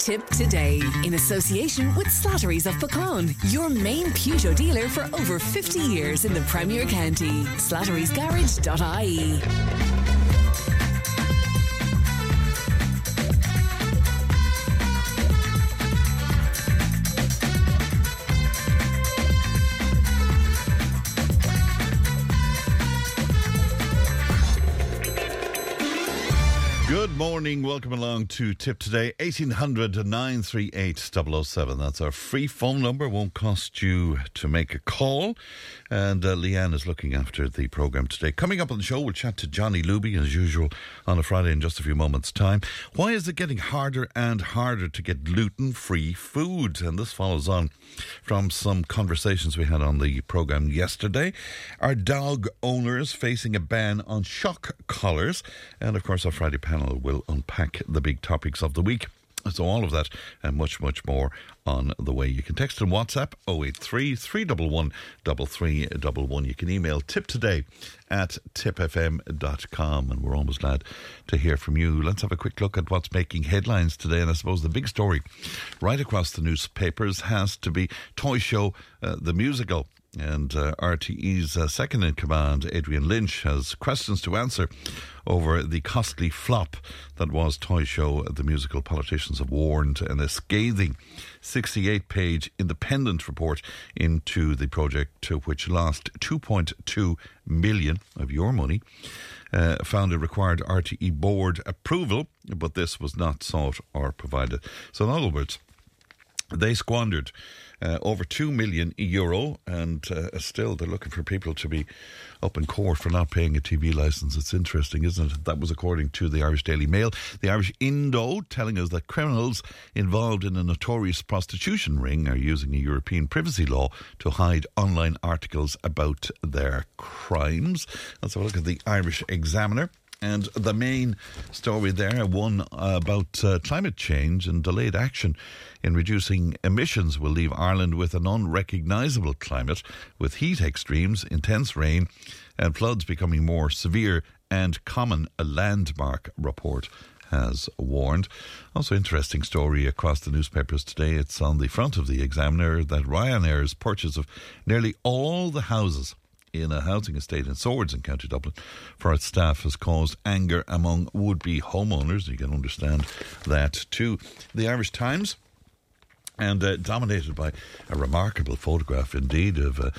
Tip today in association with Slattery's of Pecan, your main Peugeot dealer for over 50 years in the Premier County. Slattery'sGarage.ie. Good morning, welcome along to Tip Today, 1800 938 007. That's our free phone number, won't cost you to make a call. And Leanne is looking after the programme today. Coming up on the show, we'll chat to Johnny Luby, as usual, on a Friday in just a few moments' time. Why is it getting harder and harder to get gluten-free food? And this follows on from some conversations we had on the programme yesterday. Are dog owners facing a ban on shock collars? And of course, our Friday panel will unpack the big topics of the week. So all of that and much, much more on the way. You can text and WhatsApp 083 311 3311. You can email tiptoday at tipfm.com. And we're always glad to hear from you. Let's have a quick look at what's making headlines today. And I suppose the big story right across the newspapers has to be Toy Show, the musical. And RTE's second-in-command, Adrian Lynch, has questions to answer over the costly flop that was Toy Show. The musical politicians have warned in a scathing 68-page independent report into the project, which lost $2.2 million of your money. Found it required RTE board approval, but this was not sought or provided. So in other words, they squandered over €2 million, and still they're looking for people to be up in court for not paying a TV licence. It's interesting, isn't it? That was according to the Irish Daily Mail. The Irish Indo telling us that criminals involved in a notorious prostitution ring are using a European privacy law to hide online articles about their crimes. Let's have a look at the Irish Examiner. And the main story there, one about climate change and delayed action in reducing emissions will leave Ireland with an unrecognisable climate, with heat extremes, intense rain and floods becoming more severe and common, a landmark report has warned. Also interesting story across the newspapers today. It's on the front of the Examiner that Ryanair's purchase of nearly all the houses in a housing estate in Swords in County Dublin for its staff has caused anger among would-be homeowners. You can understand that too. The Irish Times, and dominated by a remarkable photograph indeed of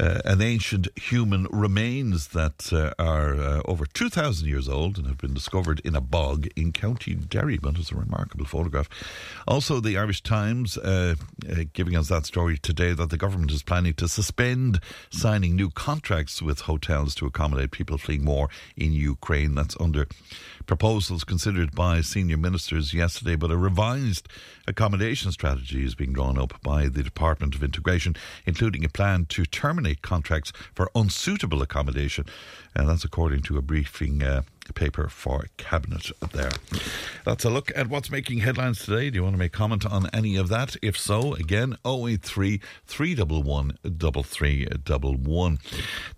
an ancient human remains that are over 2,000 years old and have been discovered in a bog in County Derry. But it's a remarkable photograph. Also, the Irish Times giving us that story today that the government is planning to suspend signing new contracts with hotels to accommodate people fleeing war in Ukraine. That's under proposals considered by senior ministers yesterday, but a revised accommodation strategy is being drawn up by the Department of Integration, including a plan to terminate contracts for unsuitable accommodation, and that's according to a briefing paper for Cabinet there. That's a look at what's making headlines today. Do you want to make comment on any of that? If so, again, 083 311 3311.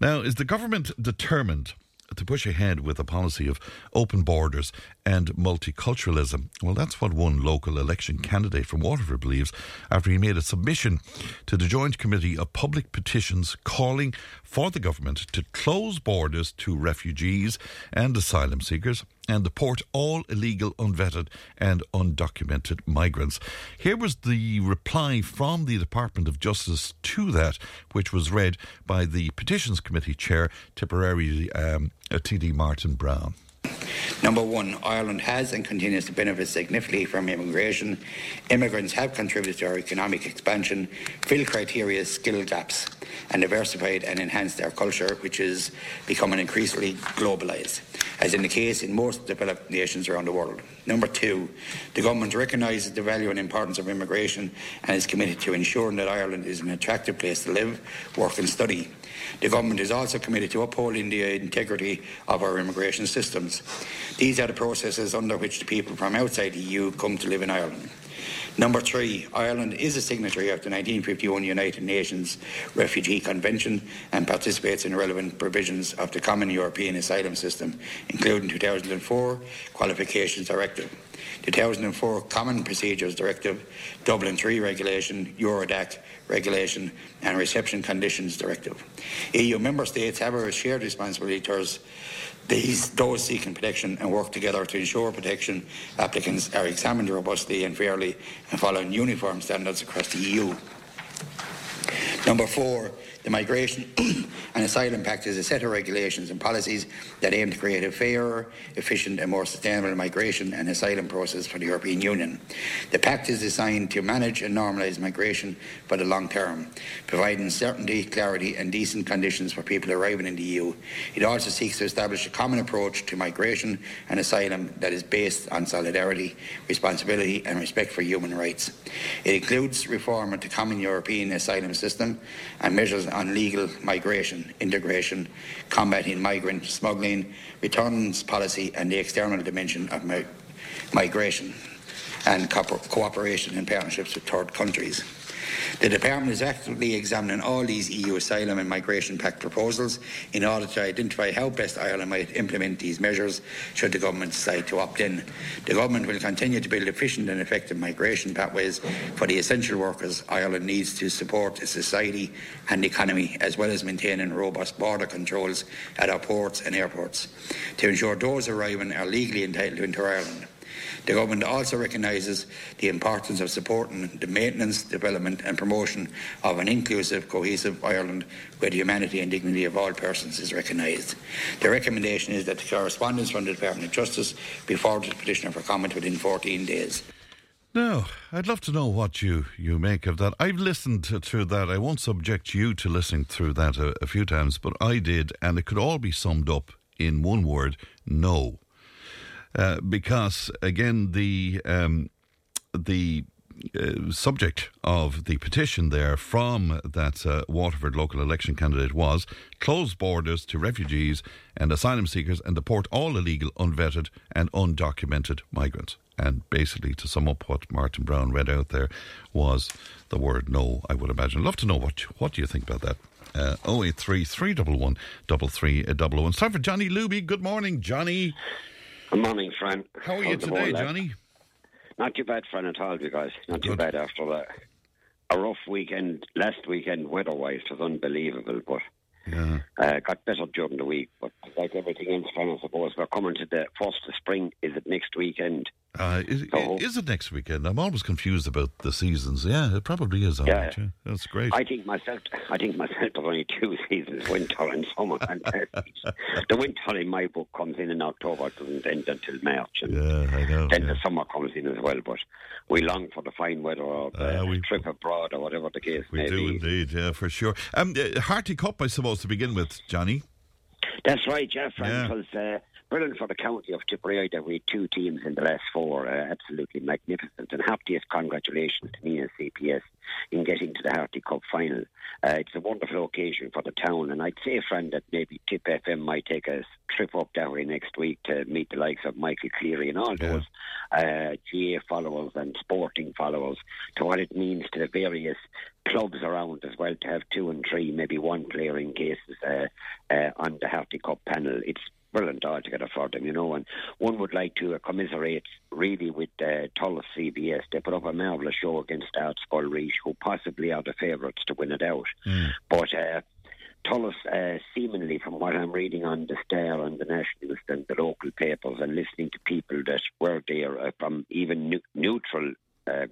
Now, is the government determined to push ahead with a policy of open borders and multiculturalism? Well, that's what one local election candidate from Waterford believes after he made a submission to the Joint Committee of Public Petitions calling for the government to close borders to refugees and asylum seekers and deport all illegal, unvetted and undocumented migrants. Here was the reply from the Department of Justice to that, which was read by the Petitions Committee Chair, Tipperary TD Martin Brown. Number one, Ireland has and continues to benefit significantly from immigration. Immigrants have contributed to our economic expansion, filled criteria, skill gaps, and diversified and enhanced our culture, which is becoming increasingly globalised, as in the case in most developed nations around the world. Number two, the government recognises the value and importance of immigration and is committed to ensuring that Ireland is an attractive place to live, work and study. The government is also committed to upholding the integrity of our immigration systems. These are the processes under which the people from outside the EU come to live in Ireland. Number three, Ireland is a signatory of the 1951 United Nations Refugee Convention and participates in relevant provisions of the Common European Asylum System, including 2004 Qualifications Directive, 2004 Common Procedures Directive, Dublin III Regulation, Eurodac Regulation and Reception Conditions Directive. EU member states have a shared responsibility towards those seeking protection and work together to ensure protection. Applicants are examined robustly and fairly and following uniform standards across the EU. Number four, the Migration and Asylum Pact is a set of regulations and policies that aim to create a fairer, efficient and more sustainable migration and asylum process for the European Union. The pact is designed to manage and normalise migration for the long term, providing certainty, clarity and decent conditions for people arriving in the EU. It also seeks to establish a common approach to migration and asylum that is based on solidarity, responsibility and respect for human rights. It includes reform of the Common European Asylum System and measures on legal migration, integration, combating migrant smuggling, returns policy and the external dimension of migration and cooperation and partnerships with third countries. The Department is actively examining all these EU Asylum and Migration Pact proposals in order to identify how best Ireland might implement these measures should the Government decide to opt in. The Government will continue to build efficient and effective migration pathways for the essential workers Ireland needs to support its society and economy, as well as maintaining robust border controls at our ports and airports to ensure those arriving are legally entitled to enter Ireland. The Government also recognises the importance of supporting the maintenance, development and promotion of an inclusive, cohesive Ireland where the humanity and dignity of all persons is recognised. The recommendation is that the correspondence from the Department of Justice be forwarded to the petitioner for comment within 14 days. Now, I'd love to know what you make of that. I've listened through that. I won't subject you to listening through that a few times, but I did, and it could all be summed up in one word: no. Because again, the subject of the petition there from that Waterford local election candidate was close borders to refugees and asylum seekers and deport all illegal, unvetted and undocumented migrants. And basically, to sum up what Martin Brown read out there, was the word no, I would imagine. I'd love to know what do you think about that. 083-311-3300. It's time for Johnny Luby. Good morning, Johnny. Good morning, Fran. How are you today, Johnny? Not too bad, Fran, at all, you guys. Not too bad after that. A rough weekend, last weekend, weather-wise, was unbelievable, but got better during the week. But like everything else, Fran, I suppose, we're coming to the first of spring. Is it next weekend? Is it next weekend? I'm always confused about the seasons. Yeah, it probably is. Yeah. Yeah. That's great. I think myself there's only two seasons, winter and summer. And the winter in my book comes in October. It doesn't end until March. And I know. Then the summer comes in as well. But we long for the fine weather or the trip abroad or whatever the case may be. We do indeed, yeah, for sure. Harty Cup, I suppose, to begin with, Johnny. That's right, Jeff. Yeah. Because brilliant for the county of Tipperary that we had two teams in the last four. Absolutely magnificent. And happiest congratulations to Nina CPS in getting to the Harty Cup final. It's a wonderful occasion for the town. And I'd say, friend, that maybe Tip FM might take a trip up that way next week to meet the likes of Michael Cleary and all those GA followers and sporting followers, to what it means to the various clubs around as well to have two and three, maybe one player in cases on the Harty Cup panel. It's brilliant altogether for them, you know, and one would like to commiserate really with Tullus CBS. They put up a marvellous show against Ardscoil Rís, who possibly are the favourites to win it out. Mm. But Tullus, seemingly from what I'm reading on the Star and the Nationalist and the local papers and listening to people that were there from even neutral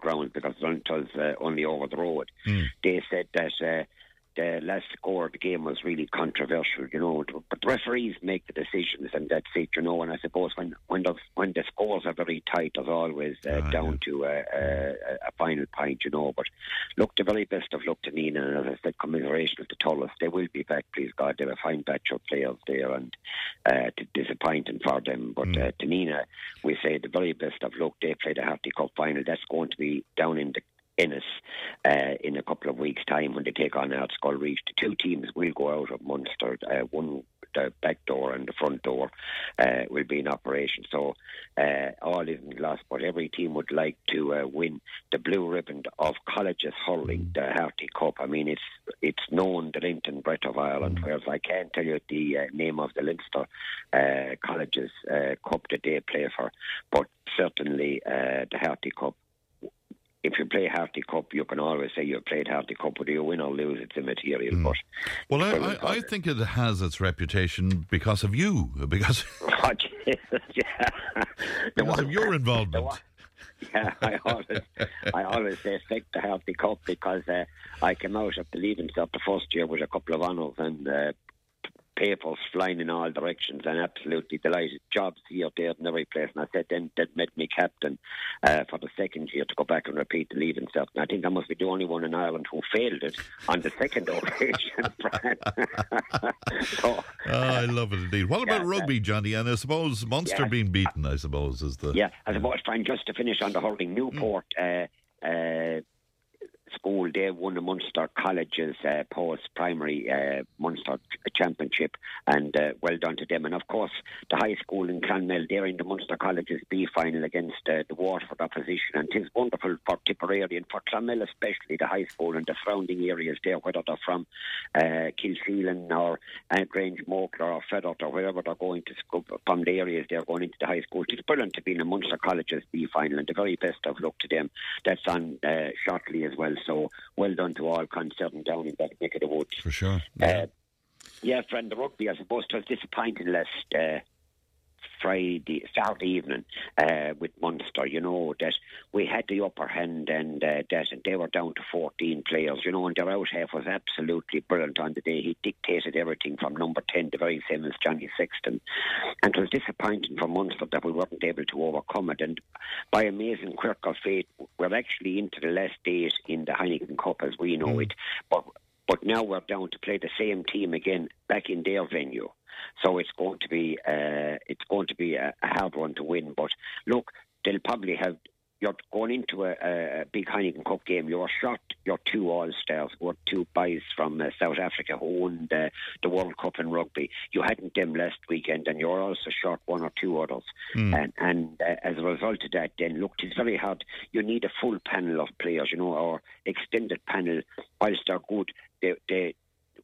ground, because Tullus only over the road, they said that the last score of the game was really controversial, you know, but the referees make the decisions and that's it, you know, and I suppose when the scores are very tight, there's always down to a final pint, you know, but look, the very best of luck to Nina, and as I said, commiseration to Tullus. They will be back, please God. They have a fine batch of players there, and it's disappointing for them, but to Nina, we say the very best of luck. They played a Harty Cup final. That's going to be down in the Ennis in a couple of weeks' time when they take on Ardscoil Rís. The two teams will go out of Munster. One the back door and the front door will be in operation. So all isn't lost, but every team would like to win the blue ribbon of colleges hurling, the Harty Cup. I mean, it's known the length and breadth of Ireland, whereas I can't tell you the name of the Leinster colleges cup that they play for, but certainly the Harty Cup. If you play Harty Cup, you can always say you played Harty Cup, whether you win or lose, it's immaterial. But well, I think it has its reputation because of you, because, because of your involvement. Yeah, I always expect the Harty Cup because I came out of the leaving cert the first year with a couple of honours and papers flying in all directions and absolutely delighted. Jobs here, there and every place. And I said then that made me captain for the second year to go back and repeat the leaving cert. And I think I must be the only one in Ireland who failed it on the second occasion. So, I love it indeed. What about rugby, Johnny? And I suppose Munster being beaten, I suppose, is the... Yeah, I suppose, Frank, just to finish on the hurling, Newport... School, they won the Munster Colleges post-primary Munster Championship, and well done to them. And of course, the high school in Clonmel, they're in the Munster Colleges B final against the Waterford opposition, and it's wonderful for Tipperary and for Clonmel especially, the high school and the surrounding areas there, whether they're from Kilsealan or Grange Moker or Featherton or wherever they're going to school, from the areas they're going into the high school. It's brilliant to be in the Munster Colleges B final, and the very best of luck to them. That's on shortly as well. So well done to all concerned down in that neck of the woods. For sure. Yeah, friend, the rugby, I suppose, was disappointing last Saturday evening with Munster. You know, that we had the upper hand and they were down to 14 players, you know, and their out half was absolutely brilliant on the day. He dictated everything from number 10, the very same as Johnny Sexton. And it was disappointing for Munster that we weren't able to overcome it. And by amazing quirk of fate, we're actually into the last days in the Heineken Cup as we know it. But now we're down to play the same team again back in their venue. So it's going to be a hard one to win. But look, they'll probably have... You're going into a big Heineken Cup game. You were short your two All-Stars, were two boys from South Africa who owned the World Cup in rugby. You hadn't them last weekend, and you were also short one or two others. And as a result of that, then, look, it's very hard. You need a full panel of players, you know, or extended panel. Whilst they're good, they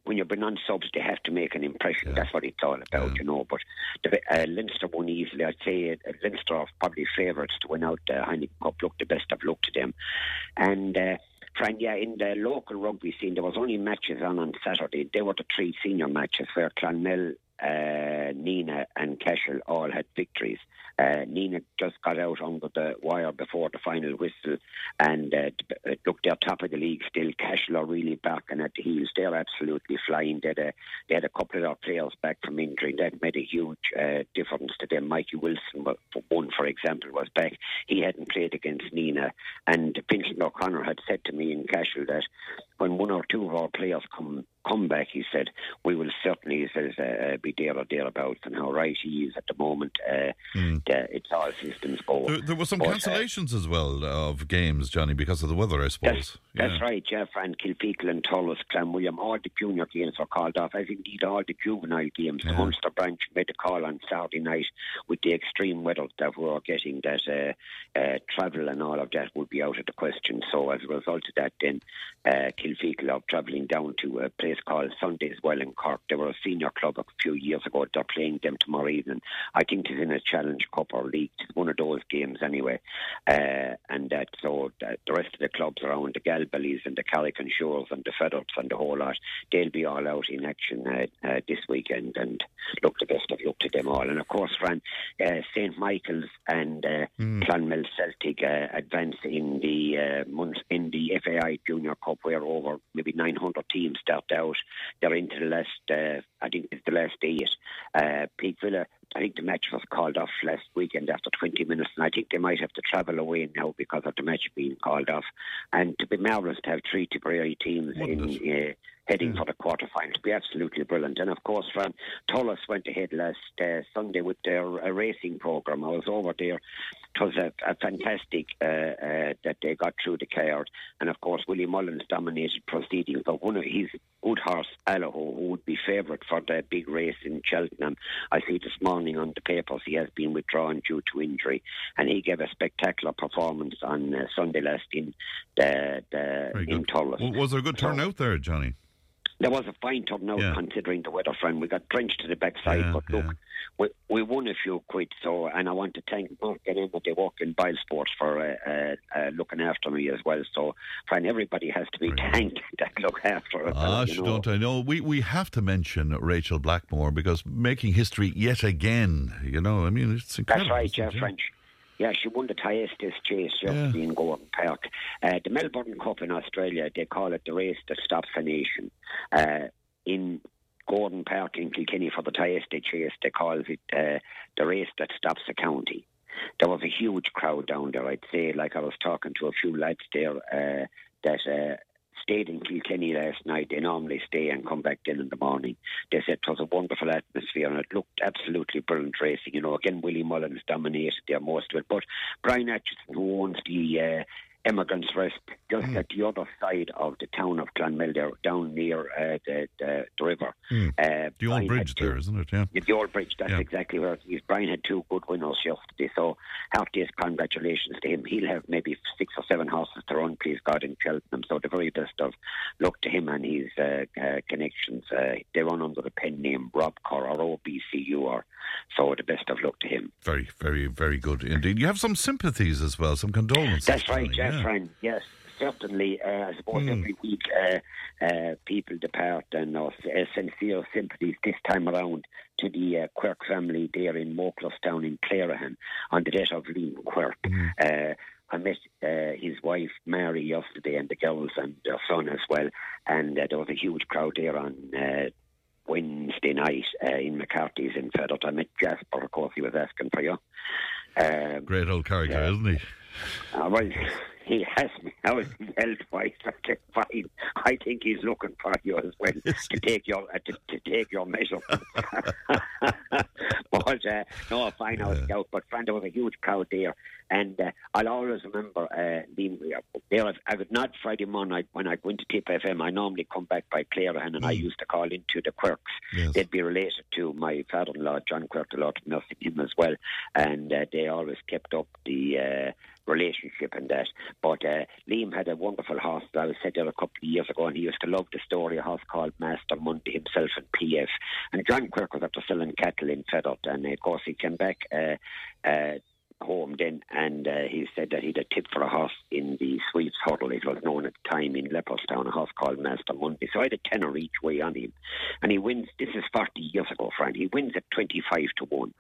when you've been on subs, they have to make an impression. Yeah. That's what it's all about, you know. But Leinster won easily. I'd say Leinster are probably favourites to win out the Heineken Cup. Look, the best of luck to them. And, Frank, yeah, in the local rugby scene, there was only matches on Saturday. They were the three senior matches where Clonmel, Nina and Cashel all had victories. Nina just got out under the wire before the final whistle, and look, they're top of the league still. Cashel are really back and at the heels. They're absolutely flying. They had a couple of their players back from injury. That made a huge difference to them. Mikey Wilson, one for example, was back. He hadn't played against Nina, and Vincent O'Connor had said to me in Cashel that when one or two of our players come back, he said, we will certainly, he says, be there or thereabouts. And how right he is at the moment. It's all systems go. There were some cancellations as well of games, Johnny, because of the weather, I suppose. That's right, Jeff. And Kilpikel and Tullus, Clanwilliam, all the junior games were called off, as indeed all the juvenile games. The Munster branch made a call on Saturday night with the extreme weather that we were getting, that travel and all of that would be out of the question. So as a result of that, then Kilpikel are travelling down to a place called Sunday's Well in Cork. They were a senior club a few years ago. They're playing them tomorrow evening. I think it's in a Challenge Cup or League. It's one of those games anyway. So the rest of the clubs around, the Galballys and the Carrick and Shores and the Featherts and the whole lot, they'll be all out in action this weekend. And look, the best of luck to them all. And of course, Fran, St. Michael's and Clonmel Celtic advance in the FAI Junior Cup, where over maybe 900 teams start out. They're into the last, I think it's the last eight. Peak Villa, I think the match was called off last weekend after 20 minutes, and I think they might have to travel away now because of the match being called off. And to be marvellous to have three Tipperary teams heading for the quarterfinals. It'd be absolutely brilliant. And of course, Fran, Tullus went ahead last Sunday with their racing programme. I was over there 'Twas a fantastic that they got through the card. And of course, Willie Mullins dominated proceedings. But one of his good horse, Alaho, who would be favoured for the big race in Cheltenham, I see this morning on the papers he has been withdrawn due to injury. And he gave a spectacular performance on Sunday last in Tullus. Well, was there a good turnout there, Johnny? There was a fine turnout considering the weather, friend. We got drenched to the backside, but look, we won a few quid, so, and I want to thank Mark and Emma, they work in Bile Sports for looking after me as well. So, friend, everybody has to be thanked that look after us. Don't I know? We have to mention Rachel Blackmore because making history yet again, you know, I mean, it's incredible. That's right, Jeff French. Yeah, she won the Thiestis Chase yesterday in Gordon Park. The Melbourne Cup in Australia, they call it the race that stops a nation. In Gordon Park in Kilkenny for the Thiestis Chase, they call it the race that stops a county. There was a huge crowd down there, I'd say. Like, I was talking to a few lads there that stayed in Kilkenny last night. They normally stay and come back in the morning. They said it was a wonderful atmosphere and it looked absolutely brilliant racing. You know, again, Willie Mullins dominated there most of it. But Brian Atchison, who owns the Emigrants Rest, just at the other side of the town of Clonmel, there, down near the river. The old bridge there, isn't it? Yeah. The old bridge, that's exactly where it is. Brian had two good winners yesterday, so heartiest congratulations to him. He'll have maybe 6 or 7 horses to run, please God, in Cheltenham, so the very best of luck to him and his connections. They run under the pen name Rob Cur, or O-B-C-U-R, so the best of luck to him. Very, very, very good indeed. You have some sympathies as well, some condolences. That's right, Jeff. Friend, yes, certainly. I suppose every week people depart, and our sincere sympathies this time around to the Quirk family there in Mokelstown in Clarehan on the death of Liam Quirk. I met his wife Mary yesterday and the girls and their son as well, and there was a huge crowd there on Wednesday night in McCarthy's in Feddart. I met Jasper, of course, he was asking for you. Great old character, isn't he? Well, he has me out held twice. I think he's looking for you as well to take your to take your measure. But no, fine, I was out. But friend, there was a huge crowd there, and I'll always remember being there. I would not Friday morning when I went to Tip FM. I normally come back by Clarehan, and I used to call into the Quirks. Yes. They'd be related to my father-in-law, John Quirk, the Lord nursing him as well, and they always kept up the relationship and that. But Liam had a wonderful horse that I was said there a couple of years ago, and he used to love the story, a horse called Master Monday himself in PF. And John Quirk was after selling cattle in Feddart, and of course he came back home then, and he said that he'd a tip for a horse in the Swedes Hurdle, it was known at the time in Leopardstown, a horse called Master Monday. So I had a tenner each way on him, and he wins, this is 40 years ago, friend, he wins at 25 to 1.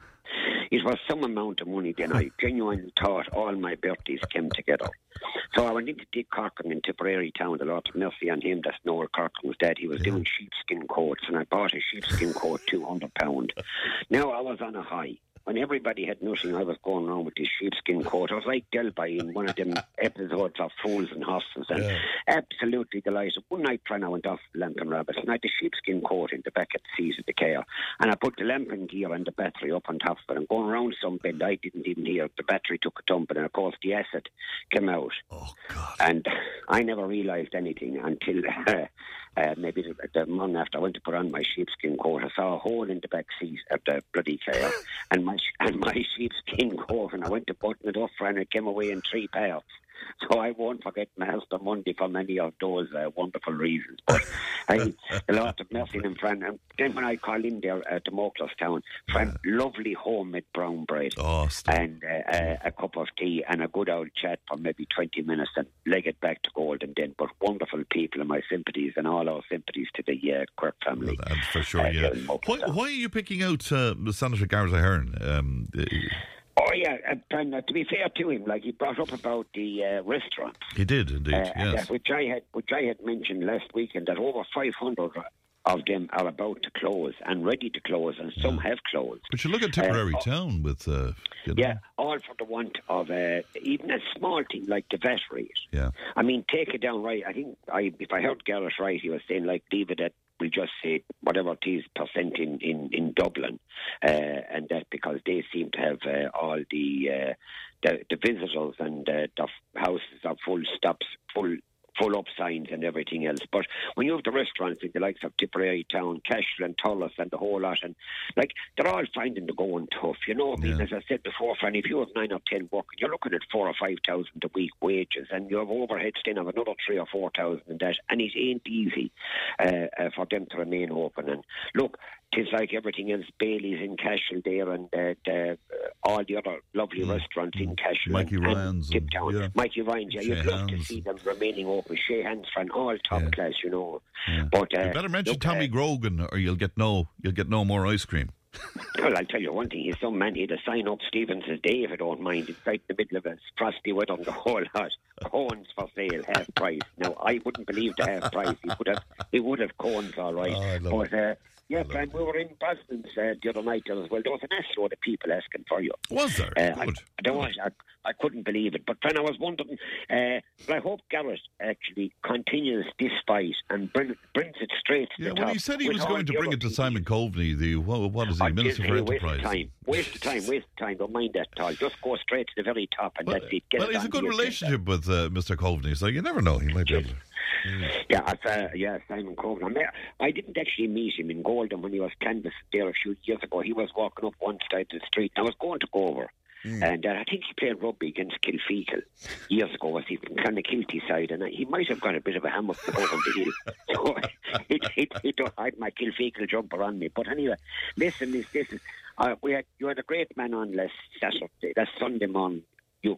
It was some amount of money then. I genuinely thought all my birthdays came together. So I went into Dick Corcoran in Tipperary town, the Lord of mercy on him, that's Noel Corcoran's dad. He was doing sheepskin coats, and I bought a sheepskin coat, £200. Now I was on a high. When everybody had nothing, I was going around with this sheepskin coat. I was like Delby in one of them episodes of Fools and Horses, and absolutely delighted. One night, I went off Lampen Rabbits, and I had the sheepskin coat in the back at the seat of the car, and I put the Lampen gear and the battery up on top of it, and going around some bend, I didn't even hear it. The battery took a dump, and of course, the acid came out. Oh, God. And I never realised anything until maybe the month after I went to put on my sheepskin coat. I saw a hole in the back seat of the bloody car, and my sheepskin coat, and I went to button it up, and it came away in 3 parts. So I won't forget Master Monday for many of those wonderful reasons. But a lot of mercy in friend. And then when I call in there to Mokelstown, friend, lovely homemade brown bread and a cup of tea and a good old chat for maybe 20 minutes and leg it back to Golden Den. But wonderful people, and my sympathies and all our sympathies to the Quirk family. Well, for sure, yeah. Why are you picking out Senator Garza Hearn? Oh, yeah, and to be fair to him, like he brought up about the restaurants. He did, indeed, yes. Which I had mentioned last week, and that over 500 of them are about to close and ready to close, and some have closed. But you look at Tipperary town with... all for the want of even a small thing like the vet rate. Yeah. I mean, take it down right. I think, if I heard Garrett right, he was saying, like, leave it at we just say whatever it is percent in Dublin, and that because they seem to have all the visitors and the houses are full stops, full up signs and everything else. But when you have the restaurants in the likes of Tipperary Town, Cashel and Tullus and the whole lot, and like they're all finding the going tough, you know. I mean, as I said before, Fanny, if you have 9 or 10 working, you're looking at 4,000 or 5,000 a week wages, and you have overheads then of another 3,000 or 4,000 and that, and it ain't easy for them to remain open. And look, it's like everything else, Bailey's in Cashel there and all the other lovely restaurants in Cashel. Mikey Ryan's. And Tiptown. Yeah. Mikey Ryan's, yeah. Shea you'd love to see them remaining open. Sheehan's for an all top class, you know. Yeah. But, you better mention Tommy Grogan or you'll get no more ice cream. Well, I'll tell you one thing. He's some man here to sign up Stevenson's Day, if I don't mind. It's right in the middle of a frosty weather and the whole lot. Cones for sale, half price. Now, I wouldn't believe the half price. He would have cones, all right. Oh, yeah, Brian, we were in Boston the other night as well. There was an assload of people asking for you. Was there? Good. I couldn't believe it. But Brian, I was wondering, I hope Garrett actually continues this fight and brings it straight to the top. He said he was going to bring it to Simon Coveney, the, what is he, Minister for Enterprise. Waste of time, don't mind that, Tal. Just go straight to the very top and that's it. He's a good relationship with Mr. Coveney, so you never know, he might be able to... Yeah, Simon Coveney. I didn't actually meet him in Golden when he was canvassing there a few years ago. He was walking up one side of the street, and I was going to go over. And I think he played rugby against Kilpikel years ago, was he from kind of Kilty side, and he might have got a bit of a hammer to go on the hill. So I had my Kilpikel jumper on me. But anyway, listen. You had a great man on last Sunday morning.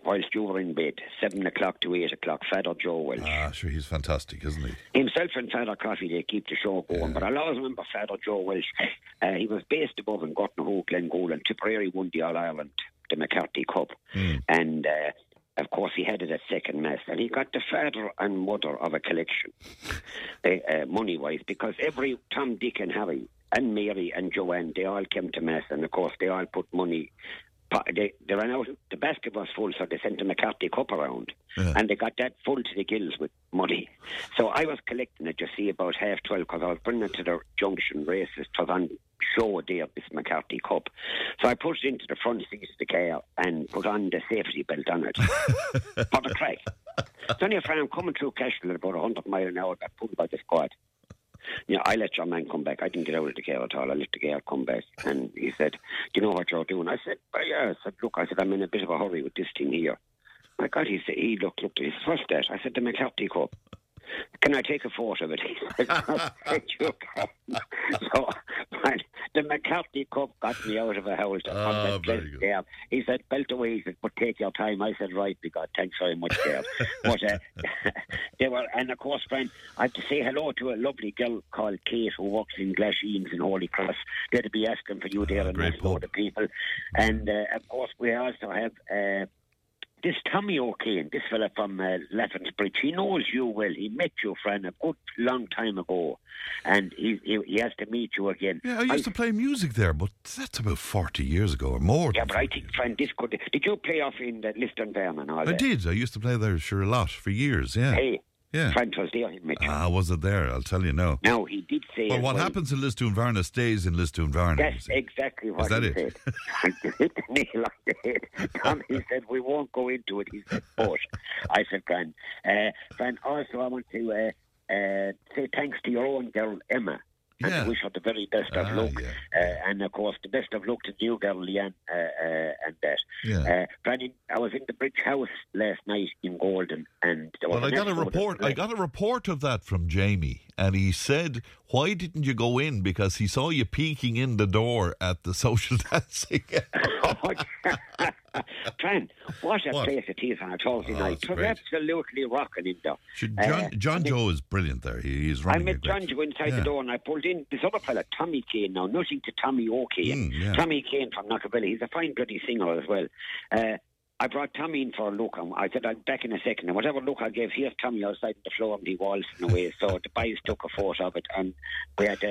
Whilst you were in bed, 7 o'clock to 8 o'clock, Father Joe Welsh. Ah, sure, he's fantastic, isn't he? Himself and Father Coffey, they keep the show going, but I'll always remember Father Joe Welsh. He was based above in Gordon Park, and Tipperary won the All-Ireland, the McCarthy Cup, and... of course, he had it at second mass, and he got the father and mother of a collection, money-wise, because every Tom, Dick and Harry and Mary and Joanne, they all came to mass, and of course, they all put money... They ran out, the basket was full, so they sent the McCarthy Cup around, and they got that full to the gills with money. So I was collecting it, you see, about 12:30, because I was bringing it to the junction races, it was on show day of this McCarthy Cup. So I pushed into the front seat of the car and put on the safety belt on it for the crack. So anyway, I'm coming through Cashel at about 100 miles an hour, got pulled by the squad. Yeah, I let your man come back. I didn't get out of the car at all. I let the car come back. And he said, do you know what you're doing? I said, well, yeah. I said, I'm in a bit of a hurry with this thing here. My God, he said, he looked at his first dad. I said, the McCarthy Cup. Can I take a photo of it? He said, so man, the McCarthy Cup got me out of a house. Oh, very good. There. He said, belt away. He said, but take your time. I said, right, because thanks very much, Dale. But they were, and of course, Brian, I have to say hello to a lovely girl called Kate who works in Glasheans in Holy Cross. They'd be asking for you there and a lot of people. And of course, we also have. This Tommy O'Kane, this fella from Laffinsbridge, he knows you well. He met you, Fran, a good long time ago, and he has to meet you again. Yeah, I used to play music there, but that's about 40 years ago or more. Yeah, but I think, Fran, this could... Did you play off in the Liston Vernon? I did. I used to play there, sure, a lot, for years, yeah. Hey. Yeah. Friend was there, he met you. Ah, was it there? I'll tell you now. No, he did say... Well, what happens in Lisdoonvarna stays in Lisdoonvarna. That's exactly what he said. He hit the nail on the head. Tom, he said, we won't go into it. He said, but... I said, Gran. Gran, also I want to say thanks to your own girl, Emma. And wish her the very best of luck. Yeah. And, of course, the best of luck to new girl, Leanne, and that. Yeah. Brian, I was in the Bridge House last night in Golden. And I got a report of that from Jamie, and he said, why didn't you go in? Because he saw you peeking in the door at the social dancing. Fran, what a place it is on a Thursday night. It was absolutely rocking in there. John Joe is brilliant there. He's running. I met John Joe inside the door and I pulled in this other fella, Tommy Kane. Now, nothing to Tommy O'Kane. Tommy Kane from Knockabilly. He's a fine bloody singer as well. I brought Tommy in for a look, and I said, I'm back in a second. And whatever look I gave, here's Tommy outside the floor, and he waltzed away. So the boys took a photo of it, and we had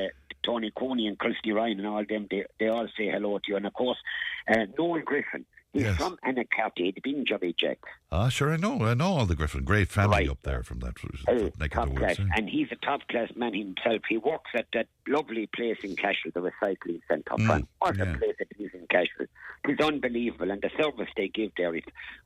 Tony Cooney and Kirsty Ryan and all them. They all say hello to you. And, of course, Noel Griffin, He's from Enniscorthy, the bean jobby Jack. Ah, sure, I know all the Griffin. Great family up there from that neck of the woods. And he's a top-class man himself. He works at that lovely place in Cashel, the recycling centre. What a place it is in Cashel. It's unbelievable. And the service they give there,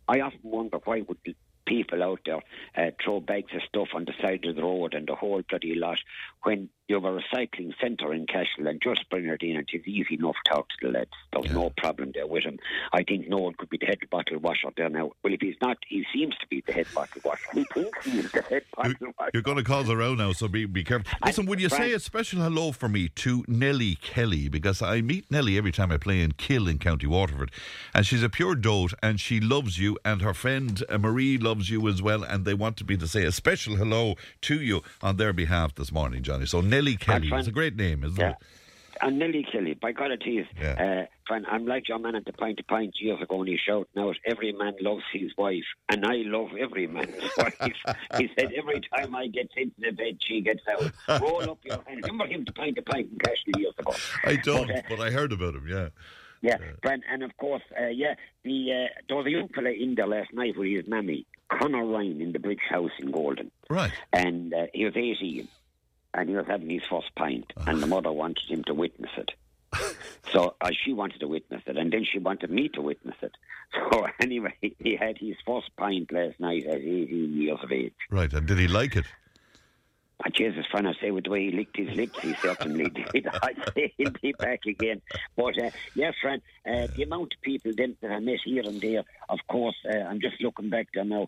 I often wonder why would people out there throw bags of stuff on the side of the road and the whole bloody lot when you have a recycling centre in Cashel, and just bring it in, and it's easy enough to talk to the lads. There's no problem there with him. I think Noel could be the head bottle washer there now. Well, if he's not, he seems to be the head bottle washer. He thinks he is the head bottle washer. You're going to cause a row now, so be careful. Listen, will you say a special hello for me to Nellie Kelly, because I meet Nellie every time I play in Kill in County Waterford, and she's a pure dote, and she loves you, and her friend Marie loves you as well, and they wanted me to say a special hello to you on their behalf this morning, Johnny. So Nellie Kelly, it's a great name, isn't it? And Nellie Kelly, by God it is. I'm like your man at the Pint to Pint years ago when he shouted out, every man loves his wife, and I love every man's wife. He said, every time I get into the bed, she gets out. Roll up your hand. Remember him, the Pint to Pint in Cashel years ago? I don't, but I heard about him, Brian, and of course, there was a young fella in there last night with his mammy, Conor Ryan, in the Bridge House in Golden. Right. And he was 18. And he was having his first pint, and the mother wanted him to witness it. So she wanted to witness it, and then she wanted me to witness it. So anyway, he had his first pint last night at 18 years of age. Right, and did he like it? But Jesus, friend, I say, with the way he licked his lips, he certainly did. I say he'll be back again. But, the amount of people then that I met here and there, of course, I'm just looking back there now,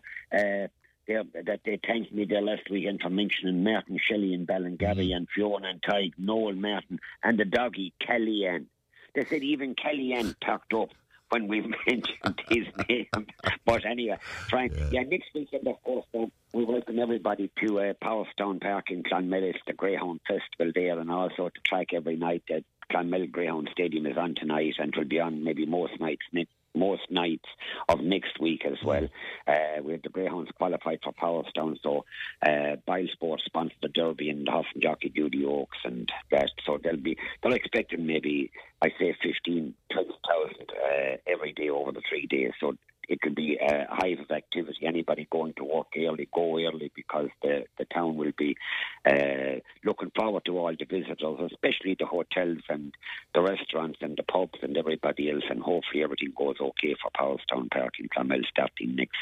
that they thanked me there last weekend for mentioning Martin Shelley and Ballingarry and Fiona and Tig, Noel Martin and the doggy Kellyanne. They said even Kellyanne talked up when we mentioned his name. But anyway, Frank, next weekend, of course, we welcome everybody to Powerstone Park in Clonmel. It's the Greyhound Festival there, and also to track every night. Clonmel Greyhound Stadium is on tonight and will be on maybe most nights of next week as well. We have the Greyhounds qualified for Powerstone, so Bile Sports sponsor the Derby and the Huff and Jockey Duty Oaks and that. So they're expecting maybe, I say, 15,000, 20,000 every day over the 3 days. So it could be a hive of activity. Anybody going to work early, go early, because the town will be looking forward to all the visitors, especially the hotels and the restaurants and the pubs and everybody else. And hopefully everything goes okay for Powerstown Park in Clonmel starting next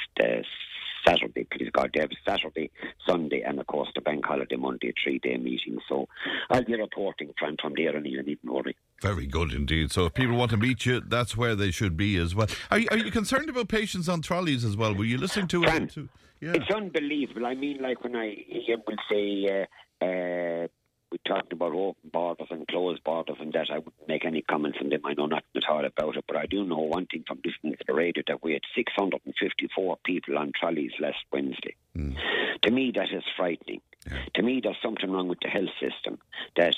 Saturday. Please God, they have Saturday, Sunday, and of course the bank holiday Monday, 3-day meeting. So I'll be reporting from there, and you needn't worry. Very good indeed. So if people want to meet you, that's where they should be as well. Are you concerned about patients on trolleys as well? Were you listening to it? It's unbelievable. I mean, like when I hear people say, we talked about open borders and closed borders and that, I wouldn't make any comments on them. I know nothing at all about it, but I do know one thing from listening to the radio, that we had 654 people on trolleys last Wednesday. To me, that is frightening. To me, there's something wrong with the health system that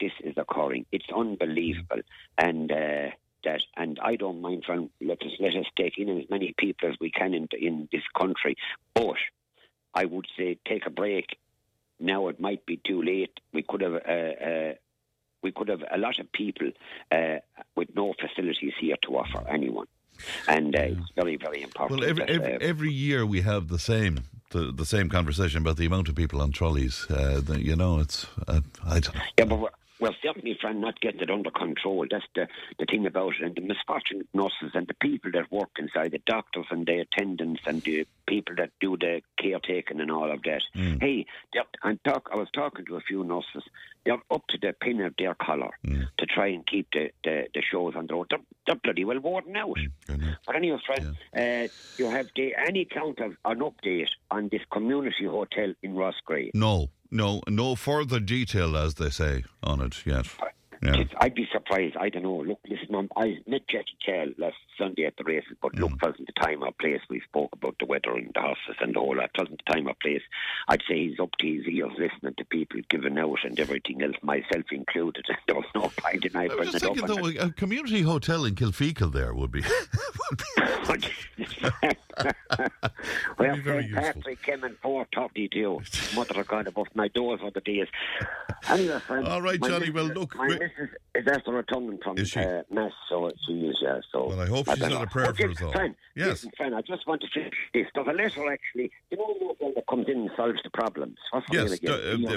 this is occurring. It's unbelievable. And I don't mind, friend, let us take in as many people as we can in this country. But I would say take a break. Now it might be too late. We could have a lot of people with no facilities here to offer anyone. And it's very, very important. Well, every year we have the same conversation about the amount of people on trolleys. It's I don't know. Yeah, but we're certainly, friend, not getting it under control. That's the thing about it. And the misfortunate nurses and the people that work inside, the doctors and the attendants and the people that do the caretaking and all of that. Hey, I was talking to a few nurses. They're up to the pin of their collar to try and keep the shows on the road. They're bloody well worn out. But anyway, friend, you have any count of an update on this community hotel in Roscrea? No further detail, as they say, on it yet. Yeah. I'd be surprised. I don't know. Look, listen, Mum, I met Jackie Kell last Sunday at the races, but look, wasn't the time or place. We spoke about the weather and the horses and the whole lot. Wasn't the time or place. I'd say he's up to his ears listening to people giving out and everything else, myself included. There was no point in I was just thinking, though, a community hotel in Kilpikel there would be... Well, Patrick came in 4:32. Mother of God above my doors for the days. Anyway, friend, all right, Johnny, well, look... is Esther Rotundan from Mass, so she is, yeah. So well, I hope she's not a prayer for us all. Yes. Listen, I just want to finish this. There's a letter, actually. You know, one that comes in and solves the problems. Yes,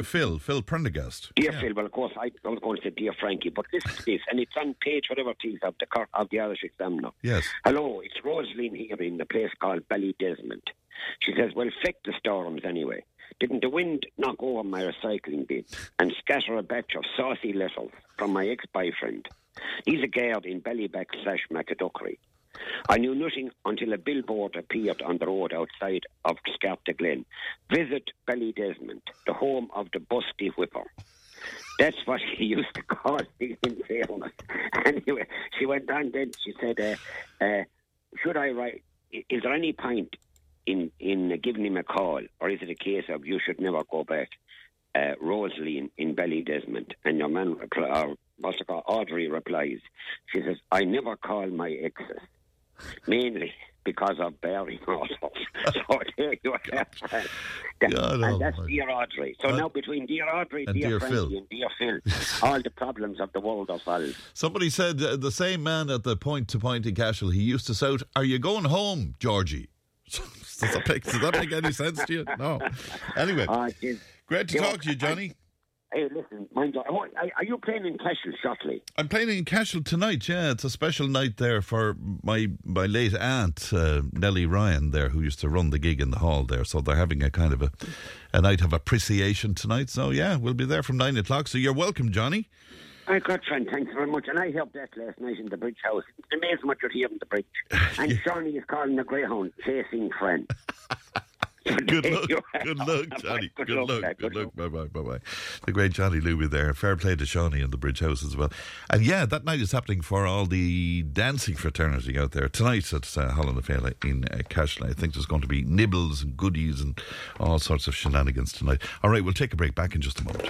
Phil Prendergast. Dear Phil, well, of course, I was going to say Dear Frankie, but this is this, and it's on page whatever piece of the Irish Examiner. Yes. Hello, it's Rosaline here in a place called Ballydesmond. She says, well, feck the storms anyway. Didn't the wind knock over my recycling bin and scatter a batch of saucy letters from my ex-boyfriend? He's a guard in Ballyback/Macadochry. I knew nothing until a billboard appeared on the road outside of Scarta Glen. Visit Ballydesmond, the home of the busty whipper. That's what she used to call me, in fairness. Anyway, she went on then, she said, should I write, is there any point in giving him a call, or is it a case of you should never go back? Rosaline in Ballydesmond, and your man, Audrey, replies. She says, I never call my exes, mainly because of Barry Mortals. So there you have that. And that's Dear Audrey. So now between Dear Audrey, Dear Frankie and Dear Phil, all the problems of the world are solved. Somebody said, the same man at the point-to-point in Cashel, he used to shout, are you going home, Georgie? Does that make any sense to you? No. Anyway, great to talk to you, Johnny. Hey, listen, are you playing in Cashel shortly? I'm playing in Cashel tonight, yeah. It's a special night there for my late aunt, Nellie Ryan, there, who used to run the gig in the hall there. So they're having a kind of a night of appreciation tonight. So, yeah, we'll be there from 9 o'clock. So you're welcome, Johnny. My good friend, thanks very much. And I heard that last night in the Bridge House. It's amazing what you're hearing in the Bridge. And Shawnee is calling the Greyhound Chasing Friend. Good luck, Johnny. Good luck. Bye-bye. The great Johnny Luby there. Fair play to Shawnee in the Bridge House as well. And yeah, that night is happening for all the dancing fraternity out there. Tonight at Holland Féile in Cashel. I think there's going to be nibbles and goodies and all sorts of shenanigans tonight. All right, we'll take a break. Back in just a moment.